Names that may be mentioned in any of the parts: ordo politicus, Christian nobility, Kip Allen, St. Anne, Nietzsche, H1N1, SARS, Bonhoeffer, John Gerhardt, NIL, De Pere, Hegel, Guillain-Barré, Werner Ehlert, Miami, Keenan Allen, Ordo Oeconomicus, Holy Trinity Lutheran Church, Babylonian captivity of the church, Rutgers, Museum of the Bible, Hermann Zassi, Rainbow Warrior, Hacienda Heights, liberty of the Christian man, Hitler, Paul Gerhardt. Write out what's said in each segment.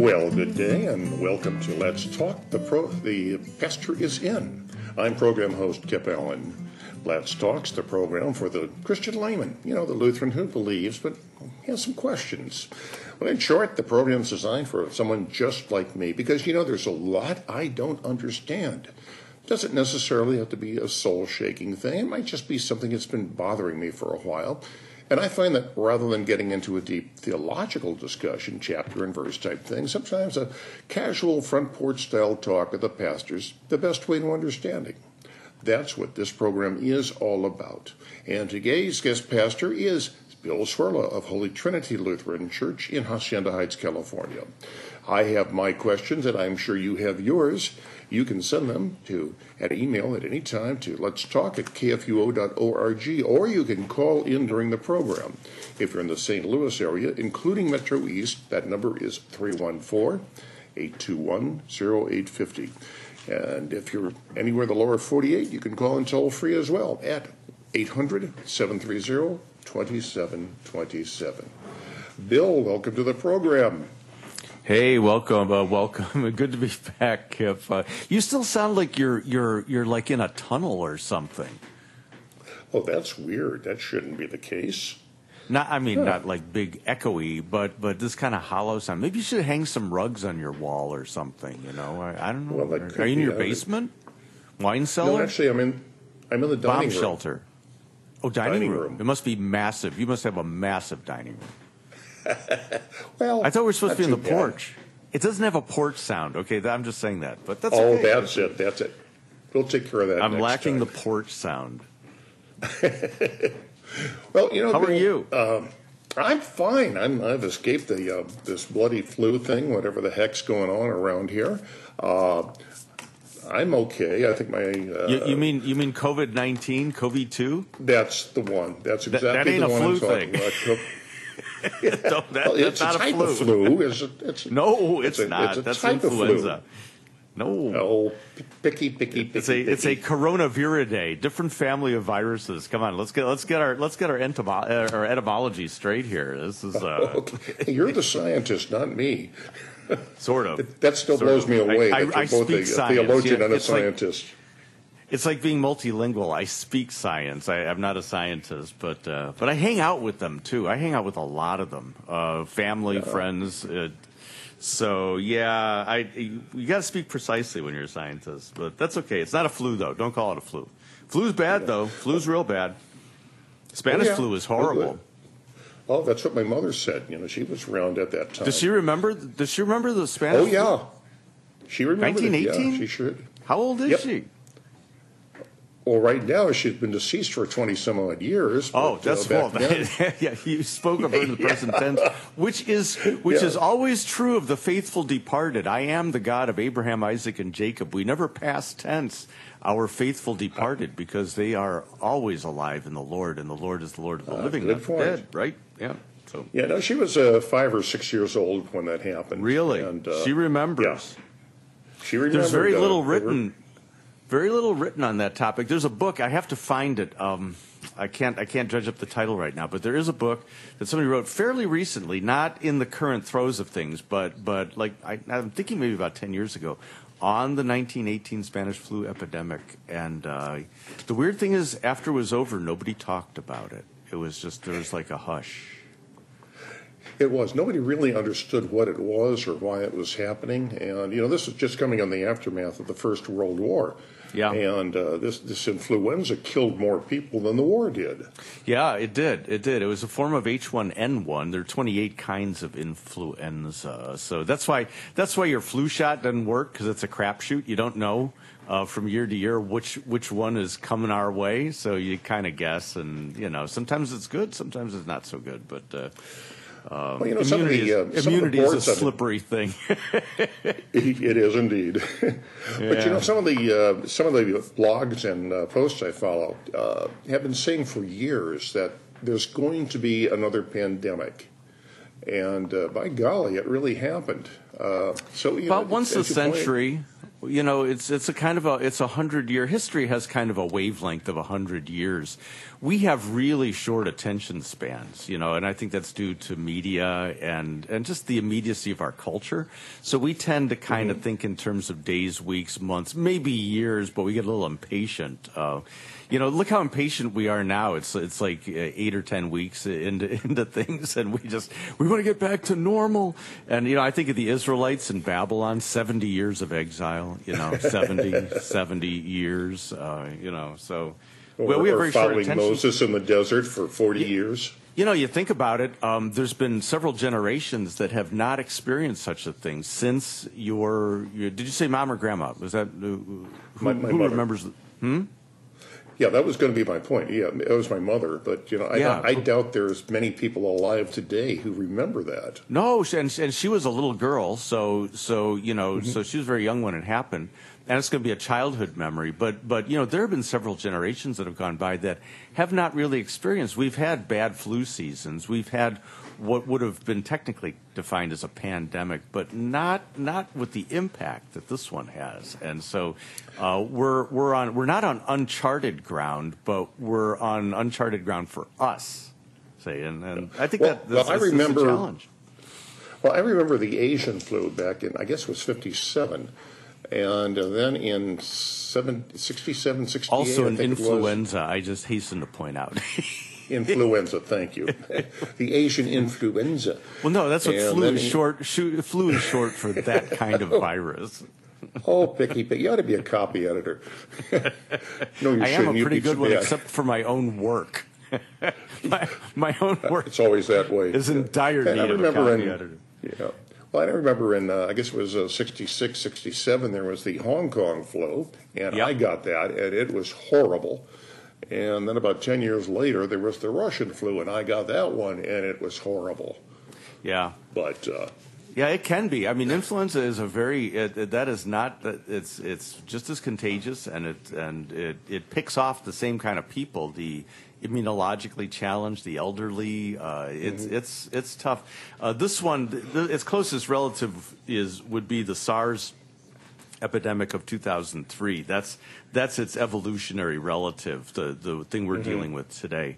Well, good day, and welcome to Let's Talk. The pastor is in. I'm program host Kip Allen. Let's Talk's the program for the Christian layman, you know, the Lutheran who believes but has some questions. Well, in short, the program's designed for someone just like me because, you know, there's a lot I don't understand. It doesn't necessarily have to be a soul-shaking thing. It might just be something that's been bothering me for a while. And I find that rather than getting into a deep theological discussion, chapter and verse type thing, sometimes a casual front porch style talk with the pastor's the best way to understanding. That's what this program is all about. And today's guest pastor is Bill Swirla of Holy Trinity Lutheran Church in Hacienda Heights, California. I have my questions, and I'm sure you have yours. You can send them to an email at any time to letstalk@kfuo.org, or you can call in during the program. If you're in the St. Louis area, including Metro East, that number is 314-821-0850. And if you're anywhere in the lower 48, you can call in toll-free as well at 800-730-2727. Bill, welcome to the program. Hey, welcome, welcome. Good to be back, Kip. You still sound like you're like in a tunnel or something. Oh, that's weird. That shouldn't be the case. Not like big echoey, but this kind of hollow sound. Maybe you should hang some rugs on your wall or something. You know, I don't know. Well, are you in your basement? Wine cellar? No, actually, I'm in the dining room. Bomb shelter. Oh, dining room. It must be massive. You must have a massive dining room. Well, I thought we were supposed to be in the porch. It doesn't have a porch sound. Okay, I'm just saying that. But that's okay. That's it. We'll take care of that. I'm lacking the porch sound. Well, you know, how are you? I'm fine. I've escaped the this bloody flu thing, whatever the heck's going on around here. I'm okay. I think my you mean COVID-19, COVID-2? That's the one. That's exactly the one I'm talking about. No, it's not a type of flu. It's not. That's influenza. No, picky. It's a coronaviridae, different family of viruses. Come on, let's get our etymology straight here. This is okay. You're the scientist, not me. Sort of. That still blows me away. I both speak science. A theologian and a scientist. It's like being multilingual. I speak science. I'm not a scientist, but I hang out with them too. I hang out with a lot of them, family, friends. So yeah, you got to speak precisely when you're a scientist, but that's okay. It's not a flu though. Don't call it a flu. Flu's bad though. Flu's real bad. Spanish flu is horrible. Oh, that's what my mother said. You know, she was around at that time. Does she remember? Does she remember the Spanish? Oh yeah, she remembers. 1918. Yeah, she should. How old is she? Well, right now she's been deceased for 20-some-odd years. Oh, that's well. Yeah, you spoke of her in the present tense, which is always true of the faithful departed. I am the God of Abraham, Isaac, and Jacob. We never pass tense our faithful departed because they are always alive in the Lord, and the Lord is the Lord of the living, not the dead. Right? Yeah. So. Yeah. No, she was 5 or 6 years old when that happened. Really? And, she remembers. Yeah. She remembers. There's very little written. Very little written on that topic. There's a book. I have to find it. I can't judge up the title right now, but there is a book that somebody wrote fairly recently, not in the current throes of things, but like I'm thinking maybe about 10 years ago, on the 1918 Spanish flu epidemic. And the weird thing is, after it was over, nobody talked about it. It was just there was like a hush. It was. Nobody really understood what it was or why it was happening. And, you know, this is just coming on the aftermath of the First World War. Yeah. And this influenza killed more people than the war did. Yeah, it did. It did. It was a form of H1N1. There are 28 kinds of influenza. So that's why your flu shot doesn't work, because it's a crapshoot. You don't know from year to year which one is coming our way. So you kind of guess. And, you know, sometimes it's good. Sometimes it's not so good. But... well, you know, immunity is a slippery thing. It is indeed. Yeah. But you know, some of the blogs and posts I follow have been saying for years that there's going to be another pandemic, and by golly, it really happened. So you know, once a century. you know, it's a kind of a, it's a 100-year history has kind of a wavelength of 100 years. We have really short attention spans, you know, and I think that's due to media and just the immediacy of our culture. So we tend to kind of think in terms of days, weeks, months, maybe years, but we get a little impatient. You know, look how impatient we are now. It's like 8 or 10 weeks into things, and we want to get back to normal. And you know, I think of the Israelites in Babylon, 70 years of exile. You know, 70 years. You know, so well, we have very short attention. Moses in the desert for 40 years. You know, you think about it, there's been several generations that have not experienced such a thing since your did you say mom or grandma? Was that who remembers? Yeah, that was going to be my point. Yeah, it was my mother. But, you know, I doubt there's many people alive today who remember that. No, and she was a little girl, so you know, so she was very young when it happened. And it's going to be a childhood memory. But you know, there have been several generations that have gone by that have not really experienced. We've had bad flu seasons. We've had what would have been technically defined as a pandemic, but not with the impact that this one has. And so we're not on uncharted ground, but we're on uncharted ground for us. Say, and I think this is a challenge. Well, I remember the Asian flu back in, I guess it was 57. And then in 67, 68. Also an influenza, I just hasten to point out. Influenza, thank you. The Asian influenza. Well, no, that's what flu is short for that kind of virus. Oh, Picky, you ought to be a copy editor. No, you shouldn't. I am a pretty good one, except for my own work. my own work. It's always that way. Is in dire need of a copy editor. Yeah. Well, I remember in, I guess it was 66, 67, there was the Hong Kong flu, and I got that, and it was horrible. And then about 10 years later, there was the Russian flu, and I got that one, and it was horrible. Yeah. But... yeah, it can be. I mean, influenza is a very that is not. It's just as contagious, and it picks off the same kind of people, the immunologically challenged, the elderly. It's tough. This one, its closest relative would be the SARS epidemic of 2003. That's its evolutionary relative, the thing we're dealing with today.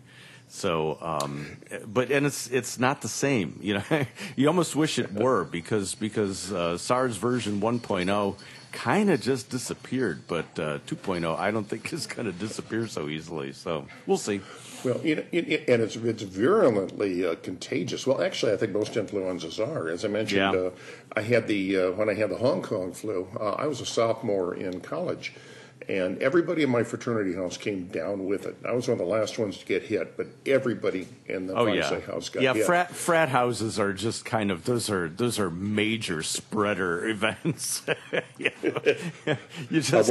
So, but it's not the same, you know. You almost wish it were because SARS version 1.0 kind of just disappeared, but 2.0 I don't think is going to disappear so easily. So we'll see. Well, and it's virulently contagious. Well, actually, I think most influenzas are. As I mentioned, I had when I had the Hong Kong flu, I was a sophomore in college. And everybody in my fraternity house came down with it. I was one of the last ones to get hit, but everybody in the house got hit. Yeah, frat houses are just kind of those are major spreader events. You just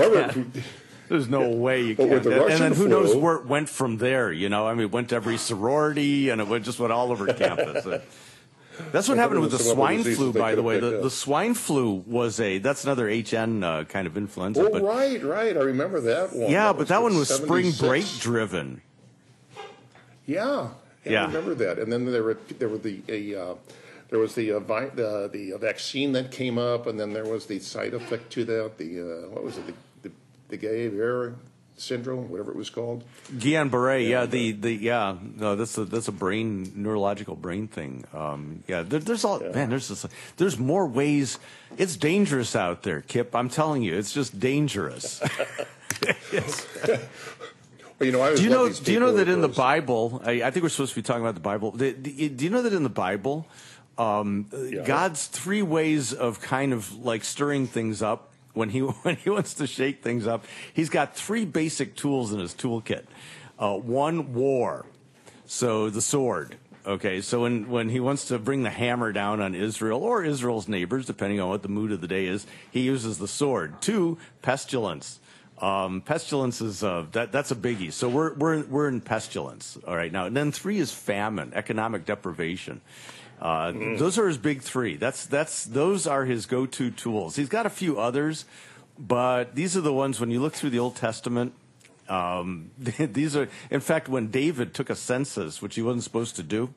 there's no way you can. And then who knows where it went from there? You know, I mean, it went to every sorority, and it just went all over campus. That's what happened with the swine flu, by the way. The swine flu was that's another H1N1 kind of influenza. Oh, right. I remember that one. Yeah, but that one was spring break driven. Yeah, I remember that. And then there was the vaccine that came up, and then there was the side effect to that. The what was it? The Guillain-Barré syndrome, whatever it was called. Guillain-Barré, no, that's a neurological brain thing. There's more ways. It's dangerous out there, Kip. I'm telling you, it's just dangerous. Well, you know, do you know that in the Bible? I think we're supposed to be talking about the Bible. Do you know that in the Bible, God's three ways of kind of like stirring things up. When he wants to shake things up, he's got three basic tools in his toolkit. One, war, so the sword. Okay, so when he wants to bring the hammer down on Israel or Israel's neighbors, depending on what the mood of the day is, he uses the sword. Two, pestilence. Pestilence is that's a biggie. So we're in pestilence. All right now, and then three is famine, economic deprivation. Those are his big three. Those are his go-to tools. He's got a few others, but these are the ones when you look through the Old Testament. These are, in fact, when David took a census, which he wasn't supposed to do,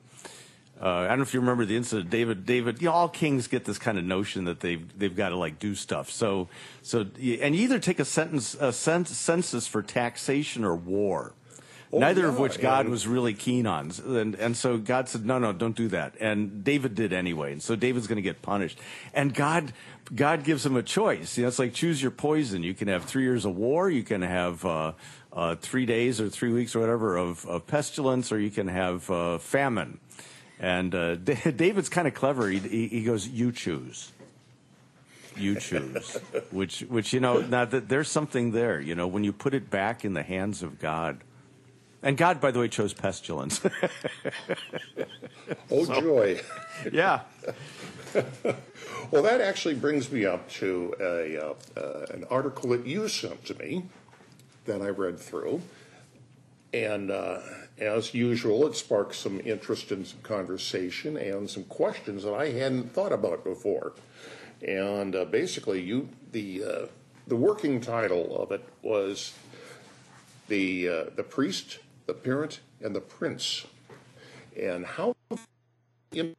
I don't know if you remember the incident, David, you know, all kings get this kind of notion that they've got to like do stuff. So and you either take a census for taxation or war. Neither of which God was really keen on. And so God said, no, don't do that. And David did anyway. And so David's going to get punished. And God gives him a choice. You know, it's like choose your poison. You can have 3 years of war. You can have 3 days or 3 weeks or whatever of pestilence, or you can have famine. And David's kind of clever. He goes, you choose. You choose. Which, you know, now that there's something there, you know, when you put it back in the hands of God. And God, by the way, chose pestilence. Joy. Yeah. Well, that actually brings me up to an article that you sent to me that I read through. And as usual, it sparked some interest and some conversation and some questions that I hadn't thought about before. And basically, the working title of it was The Priest, the Parent, and the Prince, and how in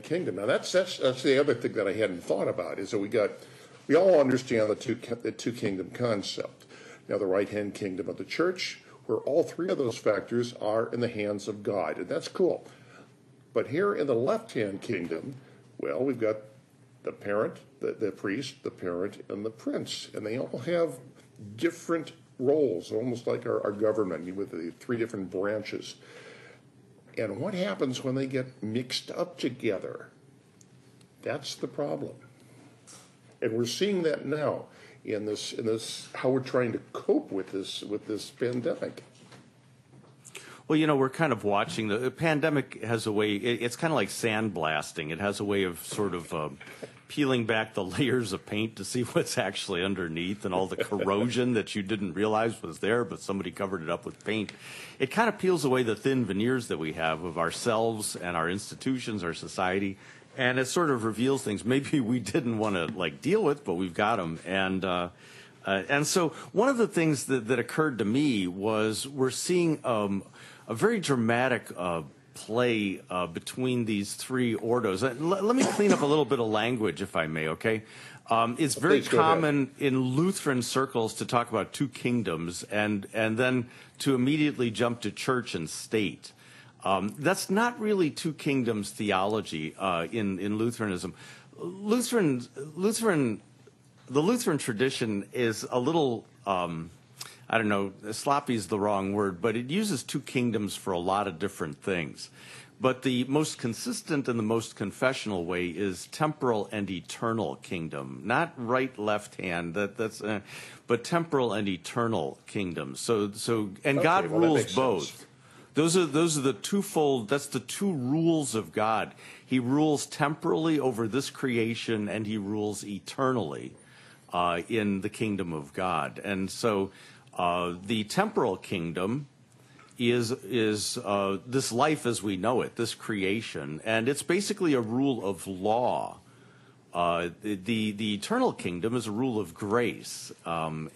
kingdom. Now that's the other thing that I hadn't thought about, is that we all understand the two kingdom concept. Now the right hand kingdom of the church, where all three of those factors are in the hands of God, and that's cool. But here in the left hand kingdom, well, we've got the parent, the priest, the parent, and the prince, and they all have different roles, almost like our government with the three different branches. And what happens when they get mixed up together? That's the problem. And we're seeing that now in this how we're trying to cope with this pandemic. Well, you know, we're kind of watching the pandemic has a way. It's kind of like sandblasting. It has a way of sort of peeling back the layers of paint to see what's actually underneath, and all the corrosion that you didn't realize was there, but somebody covered it up with paint. It kind of peels away the thin veneers that we have of ourselves and our institutions, our society, and it sort of reveals things maybe we didn't want to like deal with, but we've got them. And so one of the things that occurred to me was we're seeing a very dramatic play between these three ordos. Let me clean up a little bit of language, if I may, okay? It's very common in Lutheran circles to talk about two kingdoms and then to immediately jump to church and state. That's not really two kingdoms theology in Lutheranism. The Lutheran tradition is a little... I don't know, sloppy is the wrong word, but it uses two kingdoms for a lot of different things. But the most consistent and the most confessional way is temporal and eternal kingdom, not right, left hand. That's but temporal and eternal kingdom. So God rules both. Sense. Those are the twofold. That's the two rules of God. He rules temporally over this creation, and He rules eternally in the kingdom of God. And so. The temporal kingdom is this life as we know it, this creation, and it's basically a rule of law. The eternal kingdom is a rule of grace, and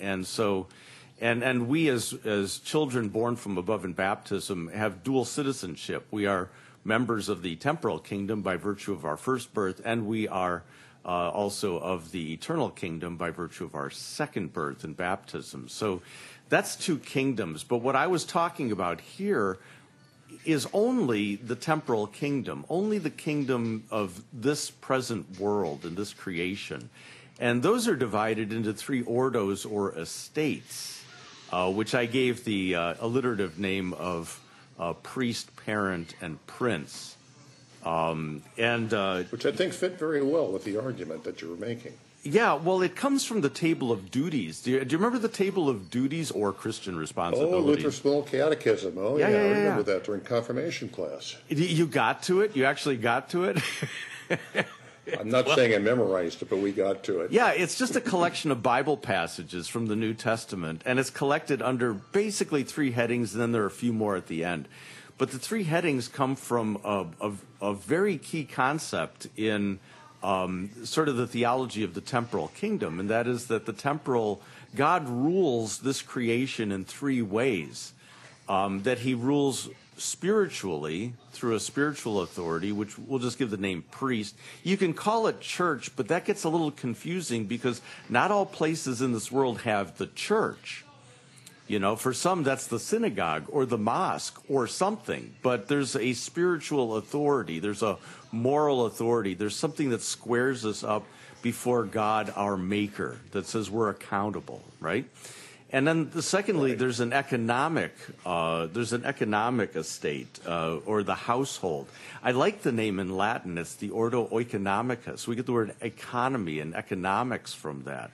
we as children born from above in baptism have dual citizenship. We are members of the temporal kingdom by virtue of our first birth, and we are. Also of the eternal kingdom by virtue of our second birth and baptism. So that's two kingdoms. But what I was talking about here is only the temporal kingdom, only the kingdom of this present world and this creation. And those are divided into three ordos or estates, which I gave the alliterative name of priest, parent, and prince. Which I think fit very well with the argument that you were making. Yeah, well, it comes from the table of duties. Do you remember the table of duties or Christian responsibilities? Oh, Luther's Small Catechism. Oh, yeah, I remember that during confirmation class. You got to it? You actually got to it? I'm not saying I memorized it, but we got to it. Yeah, it's just a collection of Bible passages from the New Testament, and it's collected under basically three headings, and then there are a few more at the end. But the three headings come from a very key concept in sort of the theology of the temporal kingdom, and that is that the temporal, God rules this creation in three ways, that He rules spiritually through a spiritual authority, which we'll just give the name priest. You can call it church, but that gets a little confusing because not all places in this world have the church. You know, for some, that's the synagogue or the mosque or something. But there's a spiritual authority. There's a moral authority. There's something that squares us up before God, our maker, that says we're accountable, right? And then secondly, there's an economic estate or the household. I like the name in Latin. It's the Ordo Oeconomicus. We get the word economy and economics from that.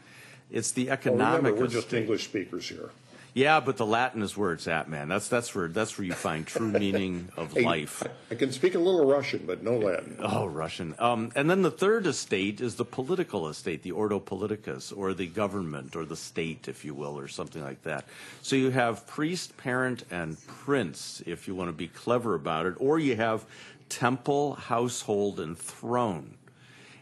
It's the economic estate. We're just English speakers here. Yeah, but the Latin is where it's at, man. That's where you find true meaning of life. I can speak a little Russian, but no Latin. Oh, Russian. And then the third estate is the political estate, the ordo politicus, or the government, or the state, if you will, or something like that. So you have priest, parent, and prince, if you want to be clever about it, or you have temple, household, and throne.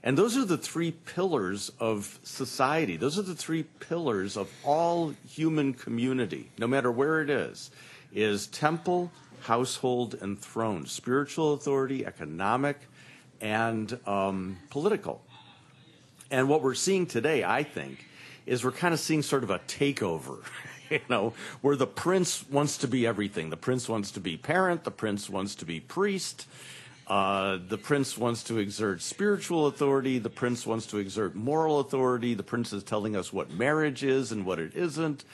And those are the three pillars of society. Those are the three pillars of all human community, no matter where it is temple, household, and throne, spiritual authority, economic, and political. And what we're seeing today, I think, is we're kind of seeing sort of a takeover, you know, where the prince wants to be everything. The prince wants to be parent. The prince wants to be priest. The prince wants to exert spiritual authority. The prince wants to exert moral authority. The prince is telling us what marriage is and what it isn't,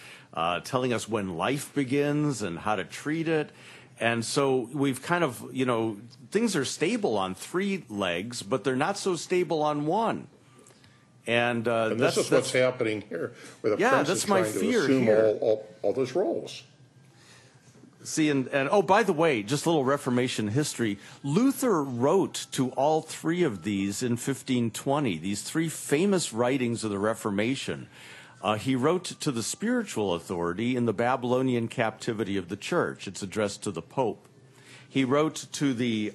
telling us when life begins and how to treat it. And so we've kind of, you know, things are stable on three legs, but they're not so stable on one. And that's what's happening here with a prince that's trying to assume all those roles. See, and oh, by the way, just a little Reformation history. Luther wrote to all three of these in 1520, these three famous writings of the Reformation. He wrote to the spiritual authority in the Babylonian captivity of the church. It's addressed to the Pope. He wrote to the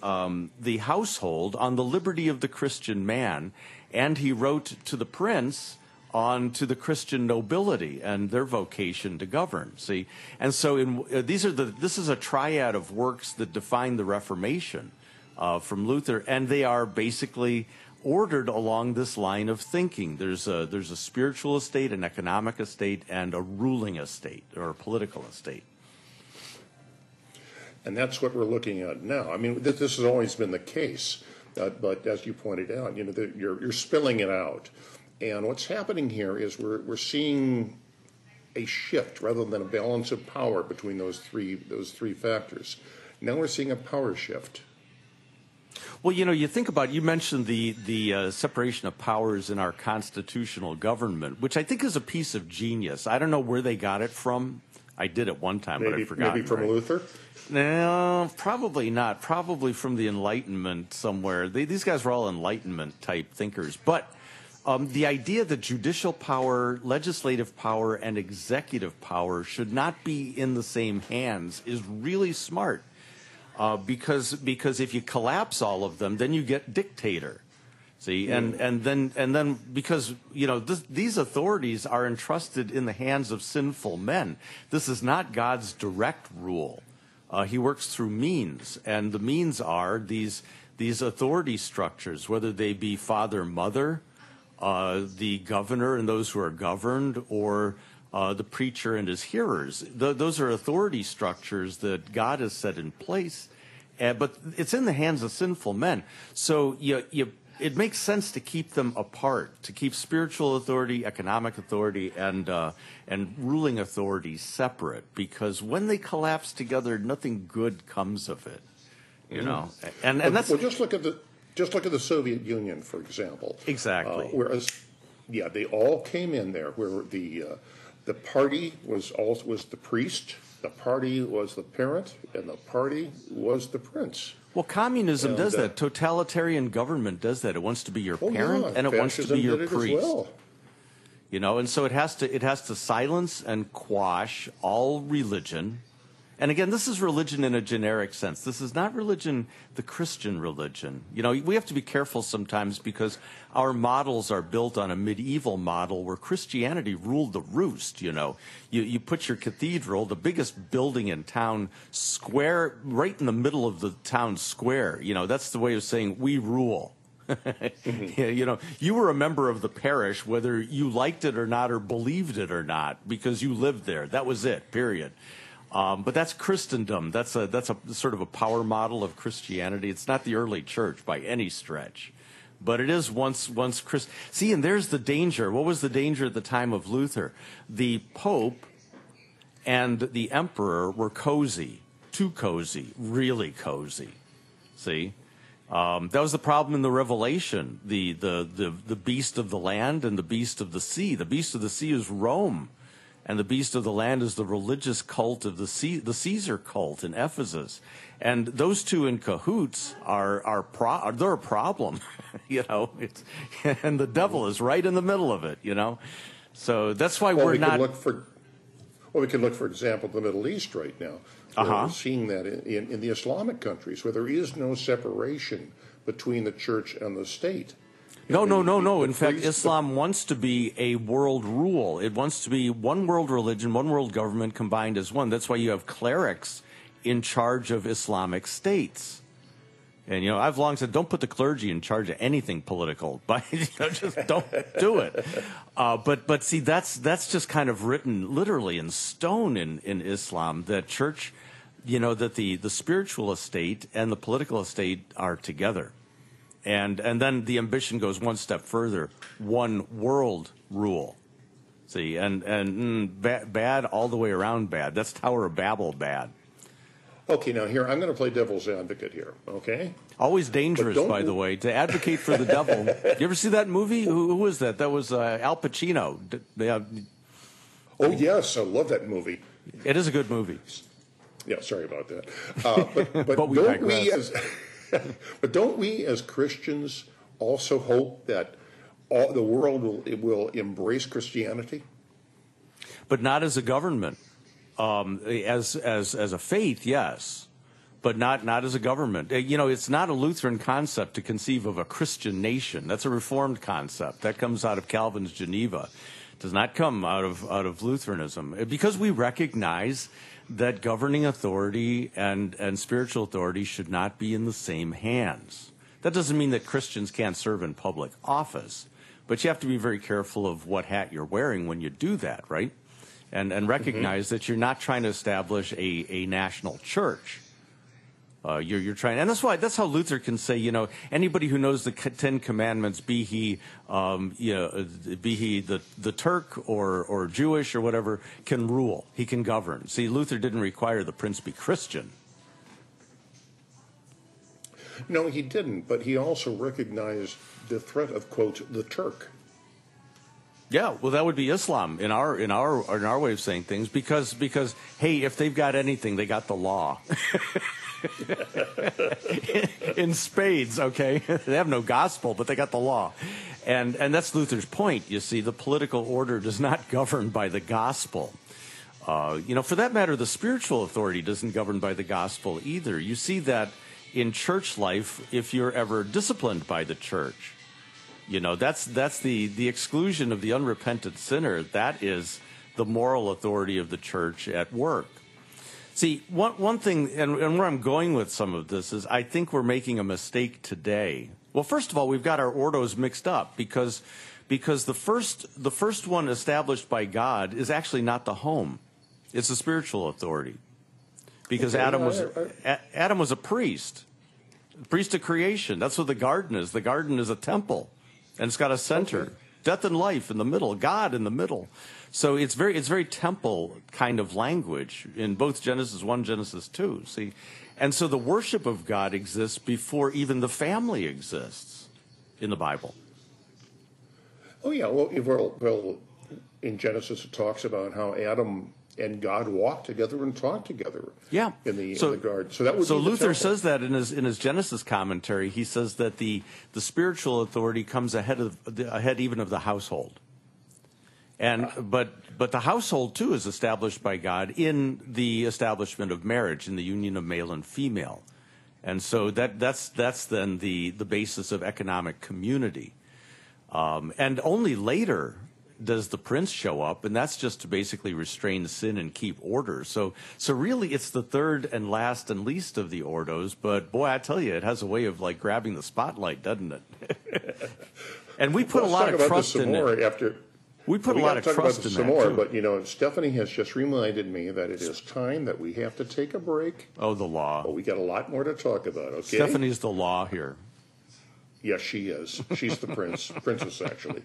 household on the liberty of the Christian man, and he wrote to the prince on to the Christian nobility and their vocation to govern. See, and so this is a triad of works that define the Reformation from Luther, and they are basically ordered along this line of thinking. There's a spiritual estate, an economic estate, and a ruling estate or a political estate. And that's what we're looking at now. I mean, this has always been the case, but as you pointed out, you know, you're spilling it out. And what's happening here is we're seeing a shift rather than a balance of power between those three factors. Now we're seeing a power shift. Well, you know, you think about, you mentioned the separation of powers in our constitutional government, which I think is a piece of genius. I don't know where they got it from. I did at one time, but I forgot. Maybe from Luther? No, probably not. Probably from the Enlightenment somewhere. These guys were all Enlightenment type thinkers, but the idea that judicial power, legislative power, and executive power should not be in the same hands is really smart, because if you collapse all of them, then you get dictator. See, and then because, you know, these authorities are entrusted in the hands of sinful men. This is not God's direct rule. He works through means, and the means are these authority structures, whether they be father, mother, the governor and those who are governed, or the preacher and his hearers. Those are authority structures that God has set in place, but it's in the hands of sinful men. So it makes sense to keep them apart, to keep spiritual authority, economic authority, and ruling authority separate, because when they collapse together, nothing good comes of it, you know. And that's, well, just look at the Soviet Union, for example. Exactly. Whereas, yeah, they all came in there where the party was the priest, the party was the parent, and the party was the prince. Well, communism does that. Totalitarian government does that. It wants to be your parent, and it wants to be your priest. As well. You know, and so it has to silence and quash all religion And again, this is religion in a generic sense. This is not religion, the Christian religion. You know, we have to be careful sometimes because our models are built on a medieval model where Christianity ruled the roost, you know. You put your cathedral, the biggest building in town square, right in the middle of the town square. You know, that's the way of saying we rule. You know, you were a member of the parish, whether you liked it or not or believed it or not, because you lived there. That was it, period. But that's Christendom. That's a sort of a power model of Christianity. It's not the early church by any stretch, but it is once Christ. See, and there's the danger. What was the danger at the time of Luther? The Pope and the Emperor were cozy, too cozy, really cozy. See, that was the problem in the Revelation. The beast of the land and the beast of the sea. The beast of the sea is Rome. And the beast of the land is the religious cult of the Caesar cult in Ephesus. And those two in cahoots they're a problem, you know. And the devil is right in the middle of it, you know. So that's why we're not. Well, we can look, for example, the Middle East right now. We're seeing that in the Islamic countries where there is no separation between the church and the state. No. In fact, Islam wants to be a world rule. It wants to be one world religion, one world government combined as one. That's why you have clerics in charge of Islamic states. And, you know, I've long said, don't put the clergy in charge of anything political. But, you know, just don't do it. But see, that's just kind of written literally in stone in Islam, that church, you know, that the spiritual estate and the political estate are together. And then the ambition goes one step further, one world rule. See, bad all the way around bad. That's Tower of Babel bad. Okay, now here, I'm going to play devil's advocate here, okay? Always dangerous, by the way, to advocate for the devil. You ever see that movie? Who was that? That was Al Pacino. Yes, I love that movie. It is a good movie. Yeah, sorry about that. But we don't digress. But don't we as Christians also hope that the world will embrace Christianity? But not as a government. As a faith, yes, but not as a government. You know, it's not a Lutheran concept to conceive of a Christian nation. That's a Reformed concept. That comes out of Calvin's Geneva. It does not come out of Lutheranism. Because we recognize that governing authority and spiritual authority should not be in the same hands. That doesn't mean that Christians can't serve in public office, but you have to be very careful of what hat you're wearing when you do that, right? And recognize that you're not trying to establish a national church. You're trying, and that's how Luther can say, you know, anybody who knows the Ten Commandments, be he the Turk or Jewish or whatever, can rule. He can govern. See, Luther didn't require the prince be Christian. No, he didn't. But he also recognized the threat of, quote, the Turk. Yeah, well, that would be Islam in our way of saying things, because hey, if they've got anything, they got the law. in spades, okay? They have no gospel, but they got the law. And that's Luther's point, you see. The political order does not govern by the gospel. You know, for that matter, the spiritual authority doesn't govern by the gospel either. You see that in church life if you're ever disciplined by the church. You know, that's the exclusion of the unrepentant sinner. That is the moral authority of the church at work. See, one thing, and where I'm going with some of this is I think we're making a mistake today. Well, first of all, we've got our ordos mixed up because the first one established by God is actually not the home. It's a spiritual authority. Because Adam was a priest. Priest of creation. That's what the garden is. The garden is a temple. And it's got a center. Okay. Death and life in the middle, God in the middle. So it's very temple kind of language in both Genesis 1, Genesis 2, see? And so the worship of God exists before even the family exists in the Bible. Oh, yeah. Well, in Genesis it talks about how Adam and God walked together and talked together. Yeah. In the garden. So that would. So Luther says that in his Genesis commentary, he says that the spiritual authority comes ahead even of the household. But the household, too, is established by God in the establishment of marriage, in the union of male and female. And so that's then the basis of economic community. And only later does the prince show up, and that's just to basically restrain sin and keep order. So really it's the third and last and least of the ordos, but boy, I tell you, it has a way of like grabbing the spotlight, doesn't it? And we put a lot of trust in that, too. But, you know, Stephanie has just reminded me that it is time that we have to take a break. Oh, the law. But we got a lot more to talk about, okay? Stephanie's the law here. Yes, she is. She's the prince. Princess, actually.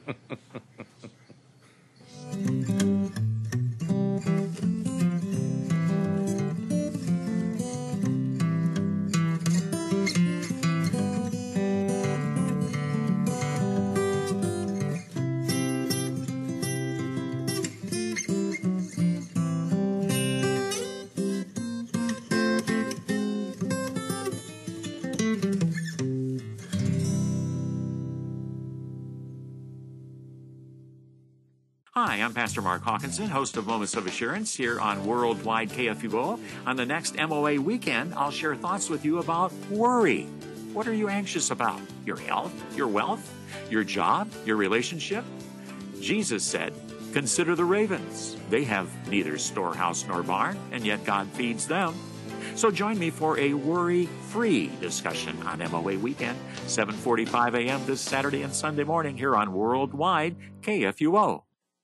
Hi, I'm Pastor Mark Hawkinson, host of Moments of Assurance here on Worldwide KFUO. On the next MOA weekend, I'll share thoughts with you about worry. What are you anxious about? Your health, your wealth, your job, your relationship? Jesus said, "Consider the ravens. They have neither storehouse nor barn, and yet God feeds them." So join me for a worry-free discussion on MOA Weekend, 7:45 a.m. this Saturday and Sunday morning here on Worldwide KFUO.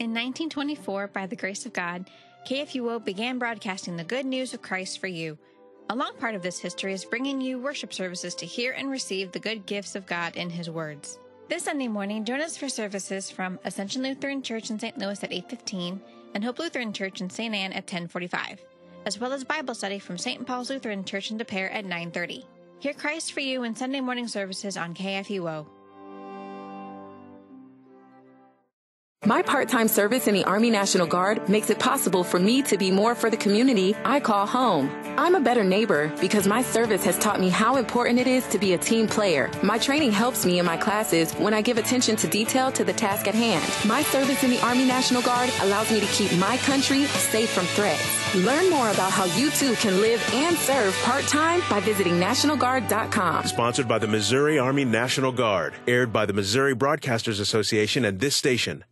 In 1924, by the grace of God, KFUO began broadcasting the good news of Christ for you. A long part of this history is bringing you worship services to hear and receive the good gifts of God in His words. This Sunday morning, join us for services from Ascension Lutheran Church in St. Louis at 8:15 and Hope Lutheran Church in St. Anne at 10:45, as well as Bible study from St. Paul's Lutheran Church in De Pere at 9:30. Hear Christ for you in Sunday morning services on KFUO. My part-time service in the Army National Guard makes it possible for me to be more for the community I call home. I'm a better neighbor because my service has taught me how important it is to be a team player. My training helps me in my classes when I give attention to detail to the task at hand. My service in the Army National Guard allows me to keep my country safe from threats. Learn more about how you too can live and serve part-time by visiting NationalGuard.com. Sponsored by the Missouri Army National Guard. Aired by the Missouri Broadcasters Association and this station.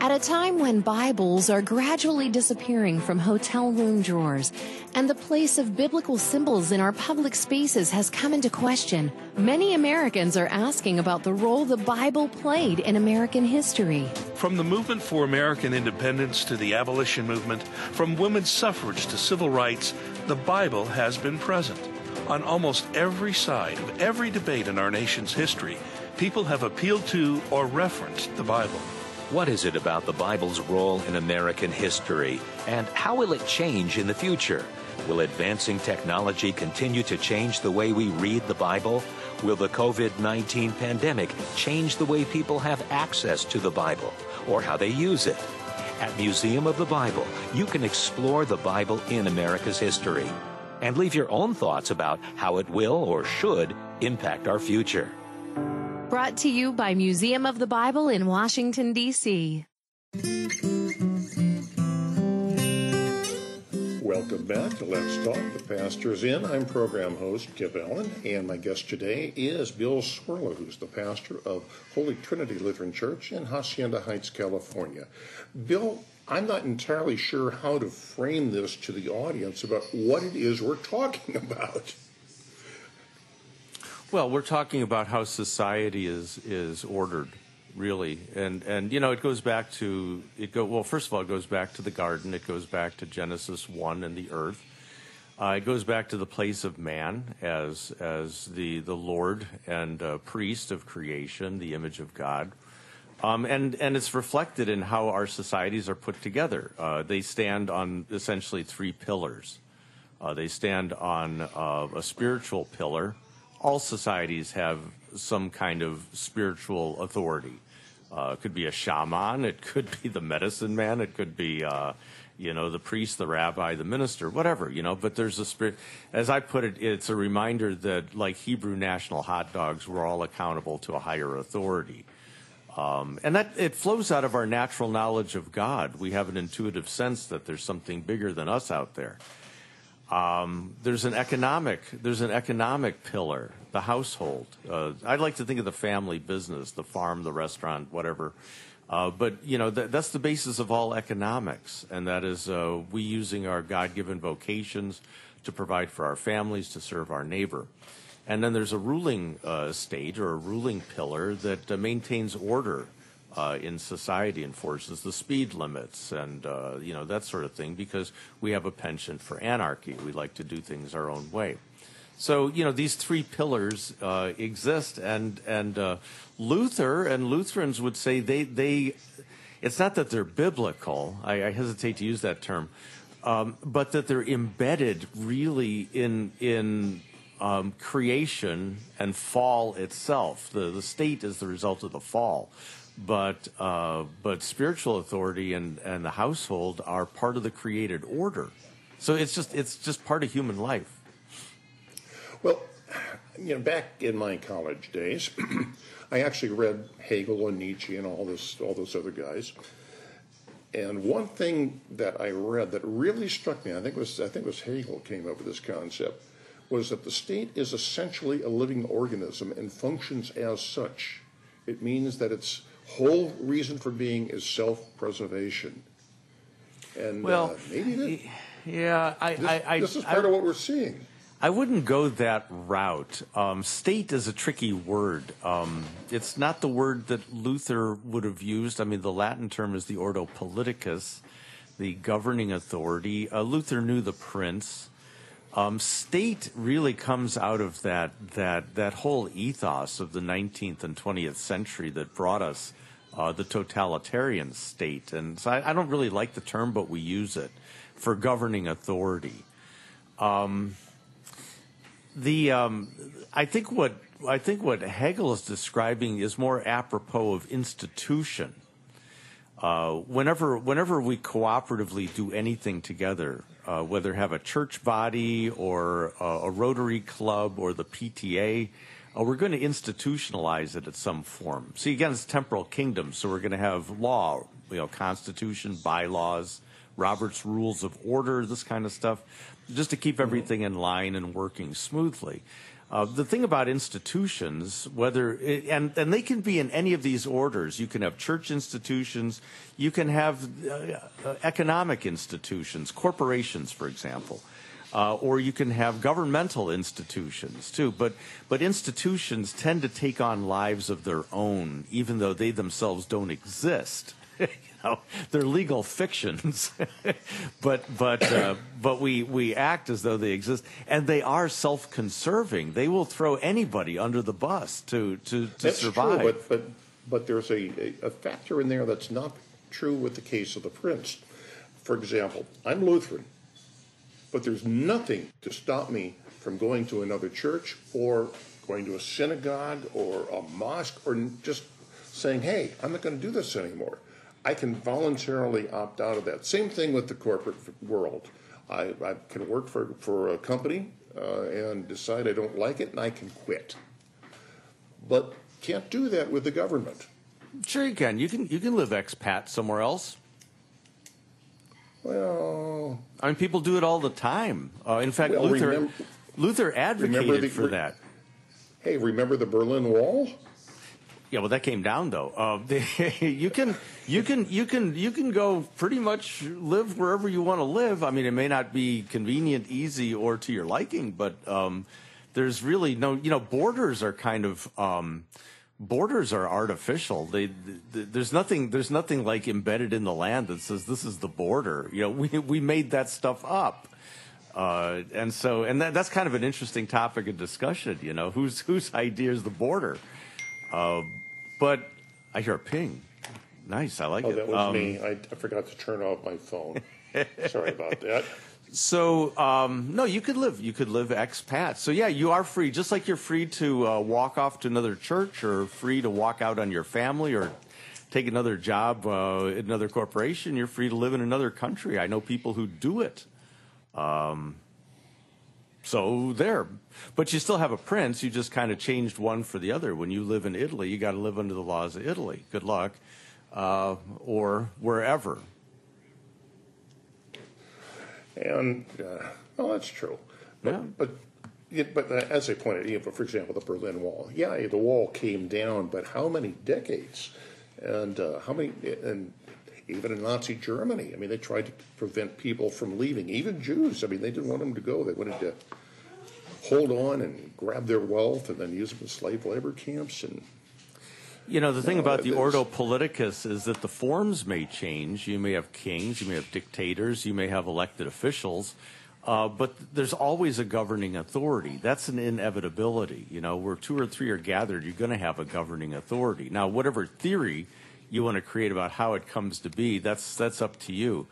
At a time when Bibles are gradually disappearing from hotel room drawers and the place of biblical symbols in our public spaces has come into question, many Americans are asking about the role the Bible played in American history. From the movement for American independence to the abolition movement, from women's suffrage to civil rights, the Bible has been present. On almost every side of every debate in our nation's history, people have appealed to or referenced the Bible. What is it about the Bible's role in American history, and how will it change in the future? Will advancing technology continue to change the way we read the Bible? Will the COVID-19 pandemic change the way people have access to the Bible, or how they use it? At Museum of the Bible, you can explore the Bible in America's history and leave your own thoughts about how it will or should impact our future. Brought to you by Museum of the Bible in Washington, D.C. Welcome back to Let's Talk. The pastor's in. I'm program host Gib Allen, and my guest today is Bill Swirla, who's the pastor of Holy Trinity Lutheran Church in Hacienda Heights, California. Bill, I'm not entirely sure how to frame this to the audience about what it is we're talking about. Well, we're talking about how society is ordered, really, and you know, it goes back to well, first of all, it goes back to the garden. It goes back to Genesis 1 and the earth. It goes back to the place of man as the Lord and priest of creation, the image of God. And it's reflected in how our societies are put together. They stand on essentially three pillars. They stand on a spiritual pillar. All societies have some kind of spiritual authority. It could be a shaman, it could be the medicine man, it could be, the priest, the rabbi, the minister, whatever, but there's a spirit. As I put it, it's a reminder that, like Hebrew national hot dogs, we're all accountable to a higher authority. And that it flows out of our natural knowledge of God. We have an intuitive sense that there's something bigger than us out there. There's an economic pillar, the household. I'd like to think of the family business, the farm, the restaurant, whatever. But that's the basis of all economics, and that is we using our God-given vocations to provide for our families, to serve our neighbor. And then there's a ruling state or a ruling pillar that maintains order in society, enforces the speed limits and, that sort of thing, because we have a penchant for anarchy. We like to do things our own way. So, these three pillars exist, and Luther and Lutherans would say they it's not that they're biblical. I hesitate to use that term, but that they're embedded really in creation and fall itself. The state is the result of the fall. But spiritual authority and the household are part of the created order, so it's just part of human life. Well, back in my college days, I actually read Hegel and Nietzsche and all those other guys. And one thing that I read that really struck me, I think it was Hegel came up with this concept, was that the state is essentially a living organism and functions as such. It means that its whole reason for being is self-preservation, and maybe that. Yeah, this is part of what we're seeing. I wouldn't go that route. State is a tricky word. It's not the word that Luther would have used. I mean, the Latin term is the ordo politicus, the governing authority. Luther knew the prince. State really comes out of that whole ethos of the 19th and 20th century that brought us the totalitarian state. And so I don't really like the term, but we use it for governing authority. I think what Hegel is describing is more apropos of institution. Whenever we cooperatively do anything together, whether have a church body or a Rotary Club or the PTA, we're going to institutionalize it at some form. See, again, it's temporal kingdom, so we're going to have law, constitution, bylaws, Robert's Rules of Order, this kind of stuff, just to keep everything in line and working smoothly. The thing about institutions, and they can be in any of these orders. You can have church institutions, you can have economic institutions, corporations, for example, or you can have governmental institutions too. But institutions tend to take on lives of their own, even though they themselves don't exist. They're legal fictions, but we act as though they exist, and they are self-conserving. They will throw anybody under the bus to survive. True, but there's a factor in there that's not true with the case of the prince. For example, I'm Lutheran, but there's nothing to stop me from going to another church or going to a synagogue or a mosque or just saying, hey, I'm not going to do this anymore. I can voluntarily opt out of that. Same thing with the corporate world. I can work for a company and decide I don't like it, and I can quit. But can't do that with the government. Sure you can. You can live expat somewhere else. Well, I mean, people do it all the time. In fact, Luther advocated for that. Hey, remember the Berlin Wall? Yeah, well, that came down though. You can go pretty much live wherever you want to live. I mean, it may not be convenient, easy, or to your liking, but there's really no. Borders are kind of borders are artificial. There's nothing like embedded in the land that says this is the border. We made that stuff up. And that's kind of an interesting topic of discussion. Whose idea is the border? But I hear a ping. Nice. I like it. Oh, that was me. I forgot to turn off my phone. Sorry about that. So, no, you could live expat. So, yeah, you are free, just like you're free to walk off to another church or free to walk out on your family or take another job at another corporation. You're free to live in another country. I know people who do it. So there. But you still have a prince. You just kind of changed one for the other. When you live in Italy, you got to live under the laws of Italy. Good luck. Or wherever. And well, that's true. But, yeah. But as I pointed, you know, for example, the Berlin Wall. Yeah, the wall came down, but how many decades? And even in Nazi Germany, I mean, they tried to prevent people from leaving, even Jews. I mean, they didn't want them to go. They wanted to hold on and grab their wealth and then use them as slave labor camps. And you know, the thing about the Ordo Politicus is that the forms may change. You may have kings, you may have dictators, you may have elected officials, but there's always a governing authority. That's an inevitability. You know, where two or three are gathered, you're going to have a governing authority. Now, whatever theory you want to create about how it comes to be, that's up to you.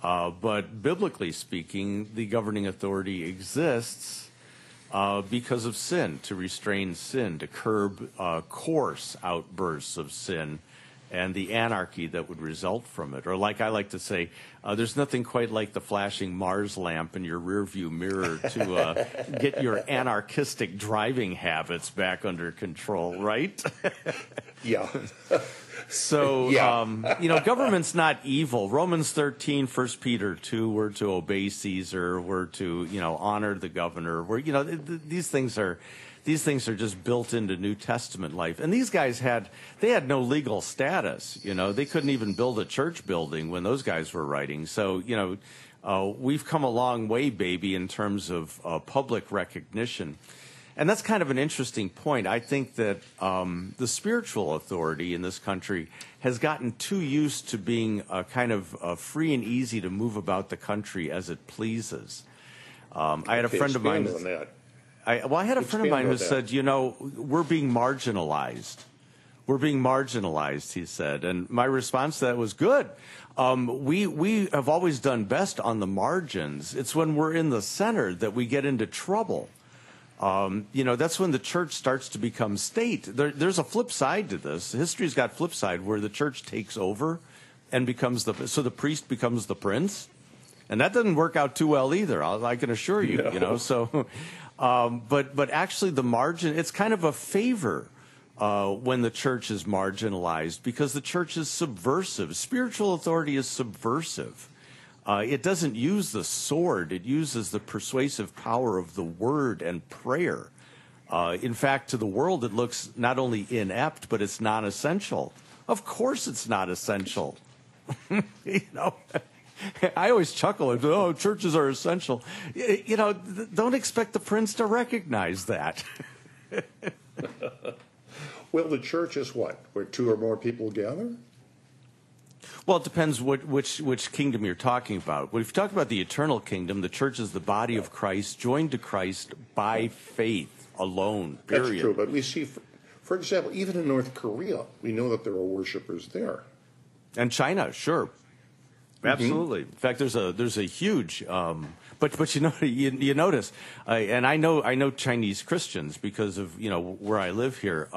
But biblically speaking, the governing authority exists. Because of sin, to restrain sin, to curb coarse outbursts of sin and the anarchy that would result from it. Or like I like to say, there's nothing quite like the flashing Mars lamp in your rearview mirror to get your anarchistic driving habits back under control, right? Yeah. So, yeah. You know, government's not evil. Romans 13, 1 Peter 2, we're to obey Caesar, we're to, you know, honor the governor. We're, you know, these things are just built into New Testament life. And these guys had no legal status. You know, they couldn't even build a church building when those guys were writing. So, you know, we've come a long way, baby, in terms of public recognition. And that's kind of an interesting point. I think that the spiritual authority in this country has gotten too used to being kind of free and easy to move about the country as it pleases. I had a friend of mine. I had a friend of mine who said, you know, we're being marginalized. We're being marginalized, he said. And my response to that was, good. We have always done best on the margins. It's when we're in the center that we get into trouble. You know, that's when the church starts to become state. There's a flip side to this. History's got flip side where the church takes over and becomes the priest becomes the prince. And that doesn't work out too well either, I can assure you, no. You know. So, but actually the margin, it's kind of a favor when the church is marginalized because the church is subversive. Spiritual authority is subversive. It doesn't use the sword. It uses the persuasive power of the word and prayer. In fact, to the world, it looks not only inept, but it's not essential. Of course it's not essential. You know, I always chuckle. Oh, churches are essential. You know, don't expect the prince to recognize that. Well, the church is what? Where two or more people gather? Well, it depends which kingdom you're talking about. If you talk about the eternal kingdom, the church is the body of Christ, joined to Christ by faith alone, period. That's true, but we see, for example, even in North Korea, we know that there are worshipers there. And China, sure. Absolutely. Mm-hmm. In fact, there's a huge, but you know, you notice, and I know Chinese Christians because of, you know, where I live here,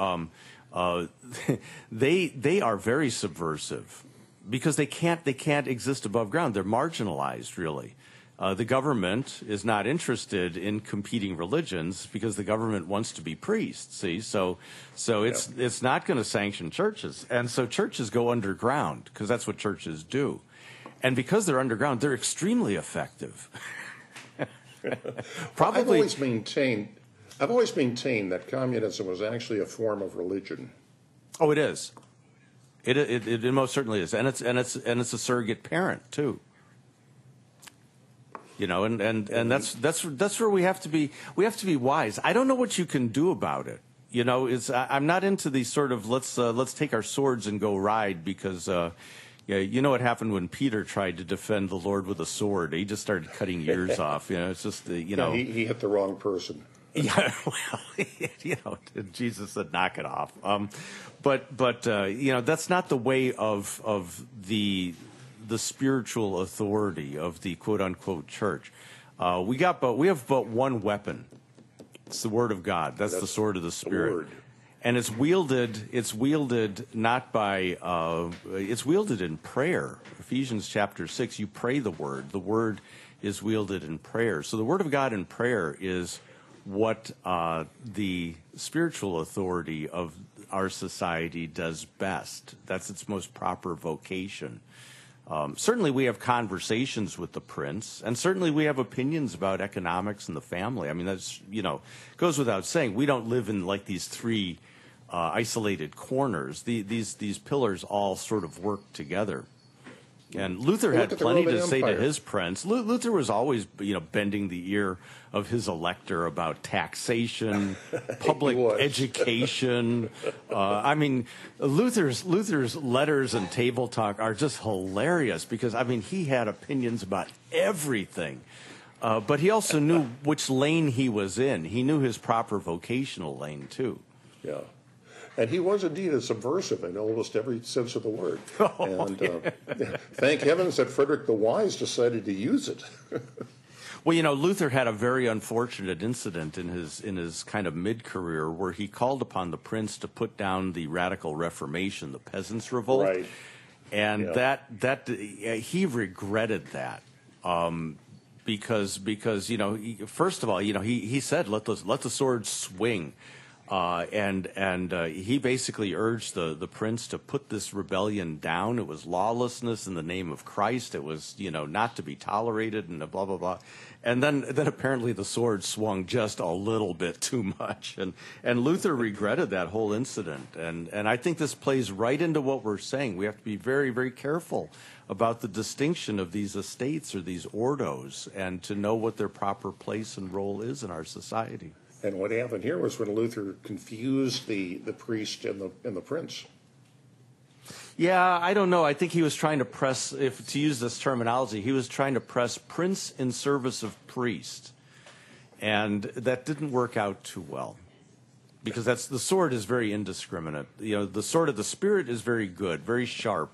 they are very subversive. Because they can't exist above ground. They're marginalized, really. The government is not interested in competing religions because the government wants to be priests. See, so it's not going to sanction churches, and so churches go underground because that's what churches do. And because they're underground, they're extremely effective. Probably. Well, I've always maintained that communism was actually a form of religion. Oh, it is. It most certainly is, and it's a surrogate parent too. You know, and that's where we have to be wise. I don't know what you can do about it. You know, I'm not into the sort of let's take our swords and go ride because, you know what happened when Peter tried to defend the Lord with a sword? He just started cutting ears off. You know, it's just you know he hit the wrong person. Yeah, well, you know, Jesus said, knock it off. But you know, that's not the way of the spiritual authority of the quote unquote church. We have but one weapon. It's the Word of God. That's the sword of the Spirit. And it's wielded not by, it's wielded in prayer. Ephesians chapter 6, you pray the Word. The Word is wielded in prayer. So the Word of God in prayer is what the spiritual authority of our society does best. That's its most proper vocation. Certainly we have conversations with the prince, and certainly we have opinions about economics and the family. I mean, that's, you know, goes without saying. We don't live in like these three isolated corners. These pillars all sort of work together. And Luther had plenty to say to his prince. Luther was always, you know, bending the ear of his elector about taxation, public education. I mean, Luther's letters and table talk are just hilarious because, I mean, he had opinions about everything. But he also knew which lane he was in. He knew his proper vocational lane, too. Yeah. And he was indeed a subversive in almost every sense of the word. Thank heavens that Frederick the Wise decided to use it. Well, you know, Luther had a very unfortunate incident in his kind of mid-career where he called upon the prince to put down the Radical Reformation, the Peasants' Revolt. Right. And that he regretted that. Because you know, first of all, you know, he said let the sword swing. And he basically urged the prince to put this rebellion down. It was lawlessness in the name of Christ. It was, you know, not to be tolerated and blah, blah, blah. And then apparently the sword swung just a little bit too much. And Luther regretted that whole incident. And I think this plays right into what we're saying. We have to be very, very careful about the distinction of these estates or these ordos and to know what their proper place and role is in our society. And what happened here was when Luther confused the priest and the prince. Yeah, I don't know. I think he was trying to press, if to use this terminology, he was trying to press prince in service of priest, and that didn't work out too well, because that's the sword is very indiscriminate. You know, the sword of the Spirit is very good, very sharp,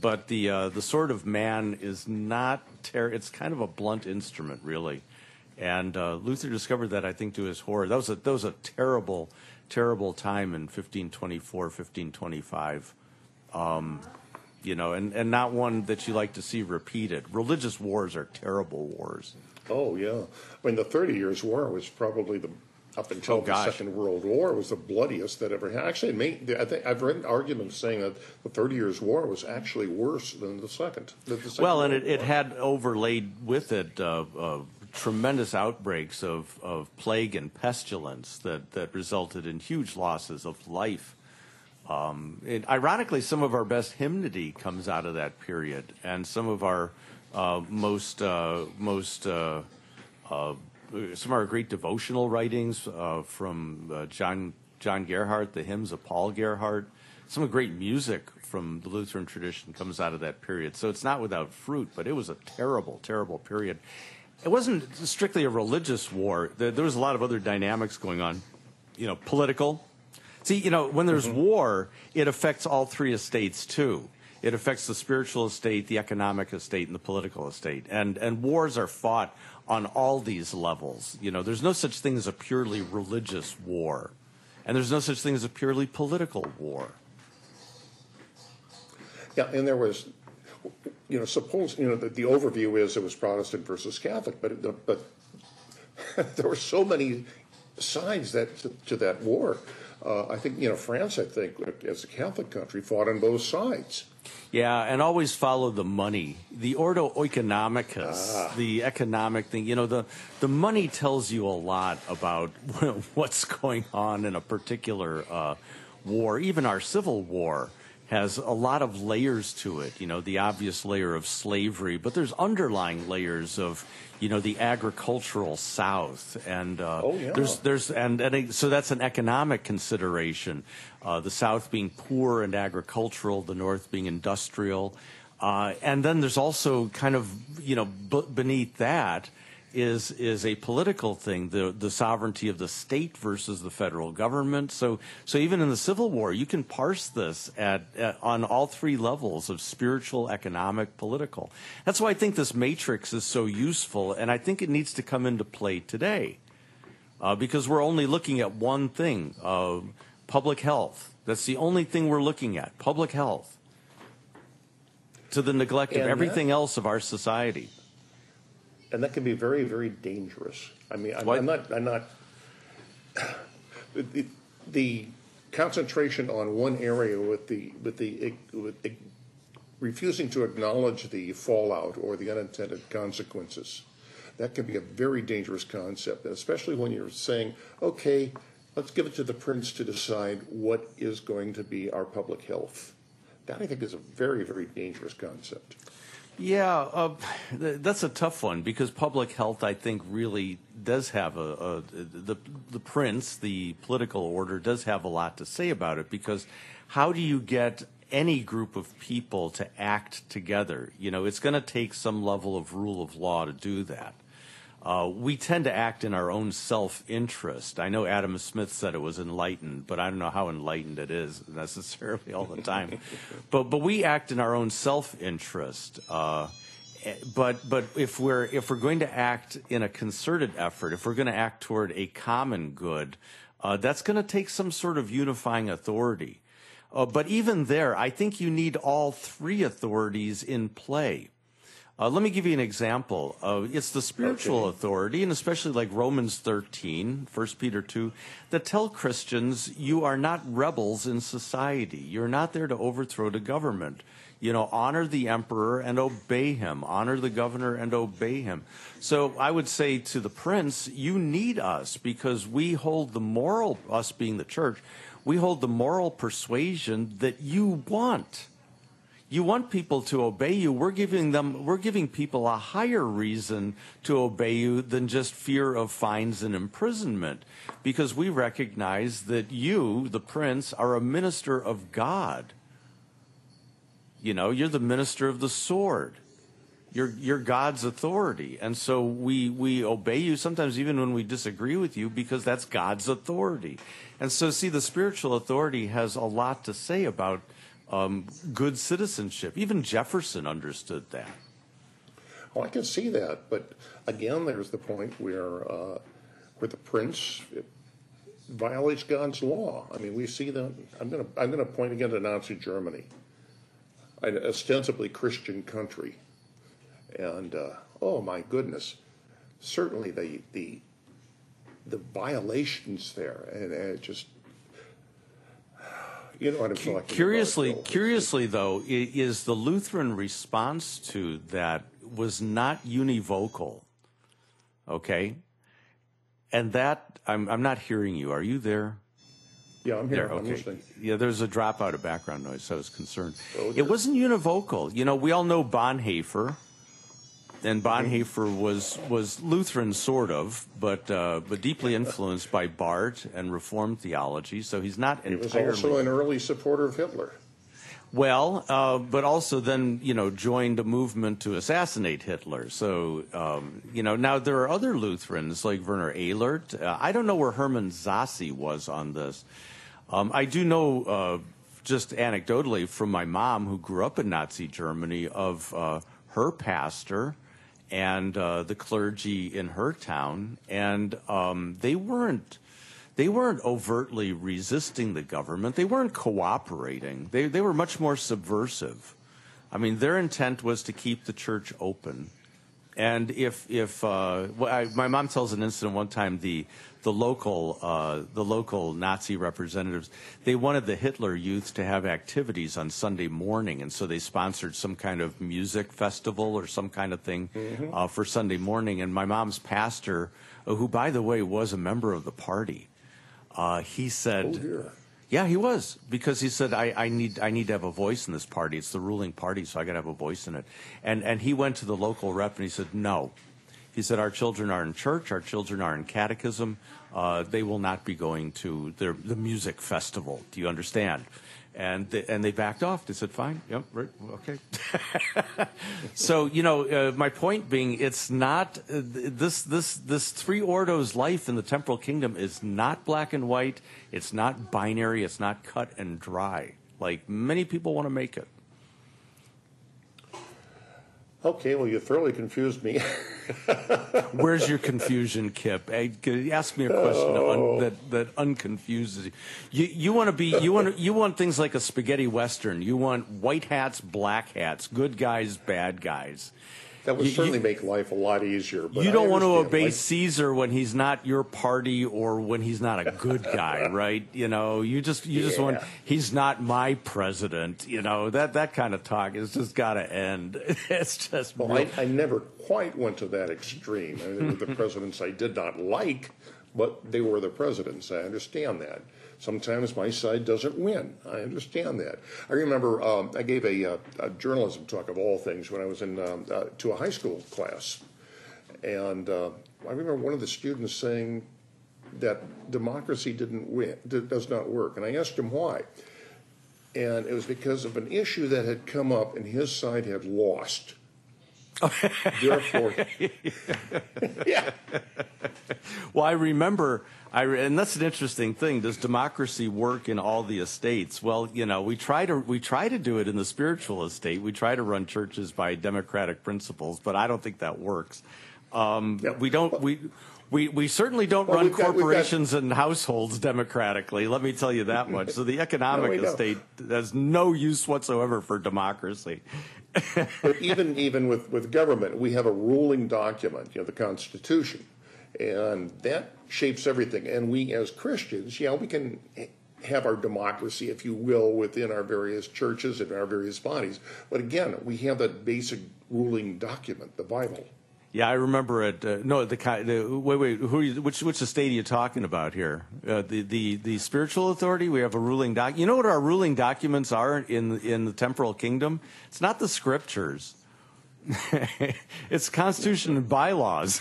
but the sword of man is not. It's kind of a blunt instrument, really. And Luther discovered that, I think, to his horror. That was a terrible, terrible time in 1524, 1525, you know, and not one that you like to see repeated. Religious wars are terrible wars. Oh, yeah. I mean, the 30 Years' War was probably the, up until the Second World War, was the bloodiest that ever happened. Actually, I think I've read arguments saying that the 30 Years' War was actually worse than the Second well, World and it had overlaid with it tremendous outbreaks of plague and pestilence that resulted in huge losses of life. And ironically, some of our best hymnody comes out of that period, and some of our some of our great devotional writings from John Gerhardt, the hymns of Paul Gerhardt. Some of the great music from the Lutheran tradition comes out of that period. So it's not without fruit, but it was a terrible, terrible period. It wasn't strictly a religious war. There was a lot of other dynamics going on, you know, political. See, you know, when there's war, it affects all three estates, too. It affects the spiritual estate, the economic estate, and the political estate. And wars are fought on all these levels. You know, there's no such thing as a purely religious war. And there's no such thing as a purely political war. Yeah, and there was... You know, suppose, you know, the overview is it was Protestant versus Catholic, but there were so many sides to that war. I think, you know, France, I think, as a Catholic country, fought on both sides. Yeah, and always follow the money. The Ordo Oeconomicus, the economic thing. You know, the money tells you a lot about what's going on in a particular war, even our Civil War. Has a lot of layers to it, you know, the obvious layer of slavery, but there's underlying layers of, you know, the agricultural South, and so that's an economic consideration, the South being poor and agricultural, the North being industrial, and then there's also kind of, you know, beneath that is a political thing, the sovereignty of the state versus the federal government. So even in the Civil War, you can parse this on all three levels of spiritual, economic, political. That's why I think this matrix is so useful, and I think it needs to come into play today, because we're only looking at one thing, public health. That's the only thing we're looking at, public health, to the neglect of everything else of our society. And that can be very, very dangerous. I mean, I'm not. The concentration on one area with refusing to acknowledge the fallout or the unintended consequences, that can be a very dangerous concept, and especially when you're saying, okay, let's give it to the prince to decide what is going to be our public health. That, I think, is a very, very dangerous concept. Yeah, that's a tough one, because public health, I think, really does have the prince, the political order, does have a lot to say about it, because how do you get any group of people to act together? You know, it's going to take some level of rule of law to do that. We tend to act in our own self-interest. I know Adam Smith said it was enlightened, but I don't know how enlightened it is necessarily all the time. But we act in our own self-interest. But if we're going to act in a concerted effort, if we're going to act toward a common good, that's going to take some sort of unifying authority. But even there, I think you need all three authorities in play. Let me give you an example. It's the spiritual authority, and especially like Romans 13, 1 Peter 2, that tell Christians you are not rebels in society. You're not there to overthrow the government. You know, honor the emperor and obey him. Honor the governor and obey him. So I would say to the prince, you need us, because we hold the moral, us being the church, we hold the moral persuasion that you want. You want people to obey you. We're giving people a higher reason to obey you than just fear of fines and imprisonment, because we recognize that you, the prince, are a minister of God. You know, you're the minister of the sword. You're God's authority. And so we obey you sometimes even when we disagree with you, because that's God's authority. And so, see, the spiritual authority has a lot to say about good citizenship. Even Jefferson understood that. Well, I can see that, but again, there's the point where the prince violates God's law. I mean, we see that. I'm going to point again to Nazi Germany, an ostensibly Christian country, and oh my goodness, certainly the violations there, and it just. You know what I'm talking about. Curiously, though, is the Lutheran response to that was not univocal. Okay, and that I'm not hearing you. Are you there? Yeah, I'm here. There, okay. I'm listening. Yeah, there's a dropout of background noise, so I was concerned. Oh, it wasn't univocal. You know, we all know Bonhoeffer, and Bonhoeffer was Lutheran, sort of, but deeply influenced by Barth and Reformed theology. So he's not entirely. He was also an early supporter of Hitler. Well, but also then, you know, joined a movement to assassinate Hitler. So, you know, now there are other Lutherans like Werner Ehlert. I don't know where Hermann Zassi was on this. I do know, just anecdotally from my mom, who grew up in Nazi Germany, of her pastor and the clergy in her town, and they weren't overtly resisting the government. They weren't cooperating. They were much more subversive. I mean, their intent was to keep the church open. And my mom tells an incident one time, the local Nazi representatives, they wanted the Hitler Youth to have activities on Sunday morning, and so they sponsored some kind of music festival or some kind of thing for Sunday morning. And my mom's pastor, who, by the way, was a member of the party, he said, yeah, he was, because he said, I need to have a voice in this party. It's the ruling party, so I got to have a voice in it. And he went to the local rep and he said, no. He said, our children are in church, our children are in catechism, they will not be going to the music festival, do you understand? And they backed off. They said, fine, yep, right, okay. So, you know, my point being, it's not, this three ordos life in the temporal kingdom is not black and white. It's not binary. It's not cut and dry, like many people want to make it. Okay, well, you thoroughly confused me. Where's your confusion, Kip? Ask me a question that unconfuses you. You want to be you want things like a spaghetti western. You want white hats, black hats, good guys, bad guys. That would certainly make life a lot easier. But you don't want to obey Caesar when he's not your party or when he's not a good guy, right? You know, you just want, he's not my president. You know, that kind of talk has just got to end. It's just. Well, I never quite went to that extreme. I mean, there were the presidents I did not like, but they were the presidents. I understand that. Sometimes my side doesn't win. I understand that. I remember I gave a journalism talk of all things when I was in to a high school class, and I remember one of the students saying that democracy does not work, and I asked him why, and it was because of an issue that had come up and his side had lost. Therefore, yeah. Well, I remember. And that's an interesting thing. Does democracy work in all the estates? Well, you know, we try to do it in the spiritual estate. We try to run churches by democratic principles, but I don't think that works. Yep. We don't. We certainly don't run corporations and households democratically. Let me tell you that much. So the economic estate has no use whatsoever for democracy. But even with government, we have a ruling document, you know, the Constitution. And that shapes everything. And we as Christians, yeah, we can have our democracy, if you will, within our various churches and our various bodies. But again, we have that basic ruling document, the Bible. Yeah, I remember it. Which estate are you talking about here? The spiritual authority. We have a ruling doc. You know what our ruling documents are in the temporal kingdom? It's not the scriptures. It's Constitution and bylaws.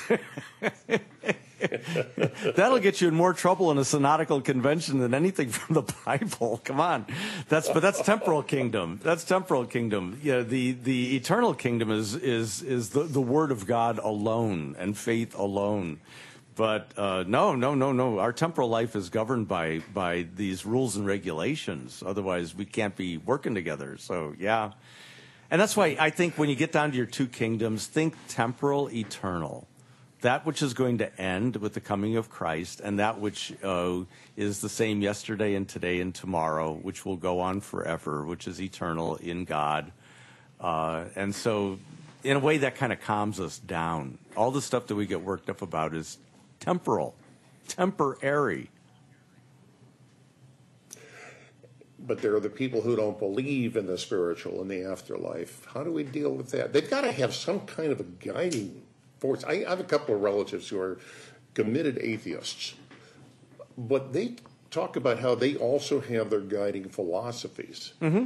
That'll get you in more trouble in a synodical convention than anything from the Bible. Come on, that's temporal kingdom. That's temporal kingdom. Yeah, the eternal kingdom is the Word of God alone and faith alone. But no. Our temporal life is governed by these rules and regulations. Otherwise, we can't be working together. So yeah. And that's why I think when you get down to your two kingdoms, think temporal, eternal. That which is going to end with the coming of Christ, and that which is the same yesterday and today and tomorrow, which will go on forever, which is eternal in God. And so, in a way, that kind of calms us down. All the stuff that we get worked up about is temporal, temporary. But there are the people who don't believe in the spiritual and the afterlife. How do we deal with that? They've got to have some kind of a guiding force. I have a couple of relatives who are committed atheists, but they talk about how they also have their guiding philosophies. Mm-hmm.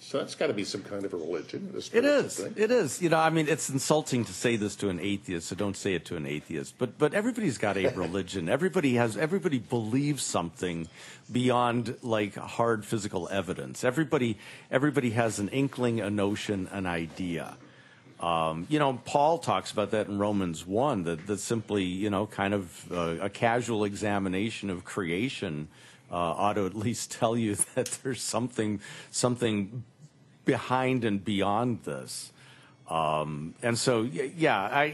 So that's got to be some kind of a religion. It is. You know, I mean, it's insulting to say this to an atheist, so don't say it to an atheist. But everybody's got a religion. Everybody believes something beyond, like, hard physical evidence. Everybody has an inkling, a notion, an idea. You know, Paul talks about that in Romans 1, that simply, you know, kind of a casual examination of creation ought to at least tell you that there's something behind and beyond this. And so, yeah,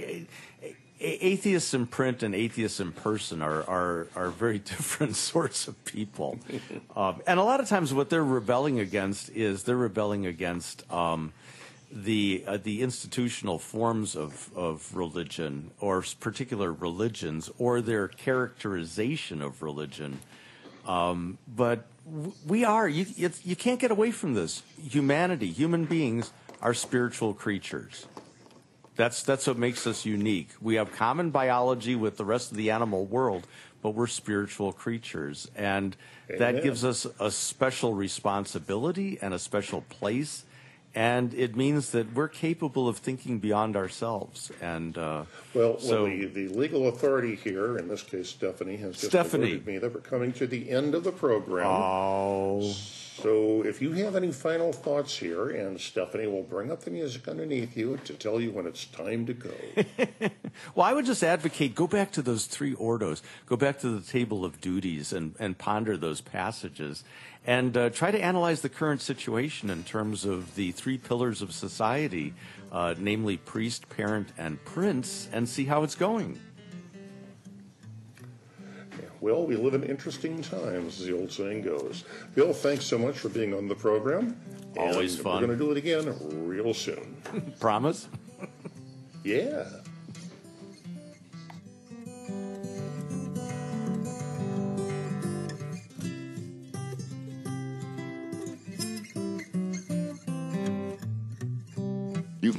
atheists in print and atheists in person are very different sorts of people. And a lot of times what they're rebelling against is they're rebelling against the institutional forms of religion, or particular religions, or their characterization of religion. But we are, you can't get away from this. Humanity, human beings are spiritual creatures. That's what makes us unique. We have common biology with the rest of the animal world, but we're spiritual creatures. And that gives us a special responsibility and a special place And it means that we're capable of thinking beyond ourselves. And the legal authority here, in this case Stephanie, has just alerted me that we're coming to the end of the program. Oh. So if you have any final thoughts here, and Stephanie will bring up the music underneath you to tell you when it's time to go. Well, I would just advocate, go back to those three ordos. Go back to the table of duties and ponder those passages. And try to analyze the current situation in terms of the three pillars of society, namely priest, parent, and prince, and see how it's going. Well, we live in interesting times, as the old saying goes. Bill, thanks so much for being on the program. Always fun. We're going to do it again real soon. Promise? Yeah. You've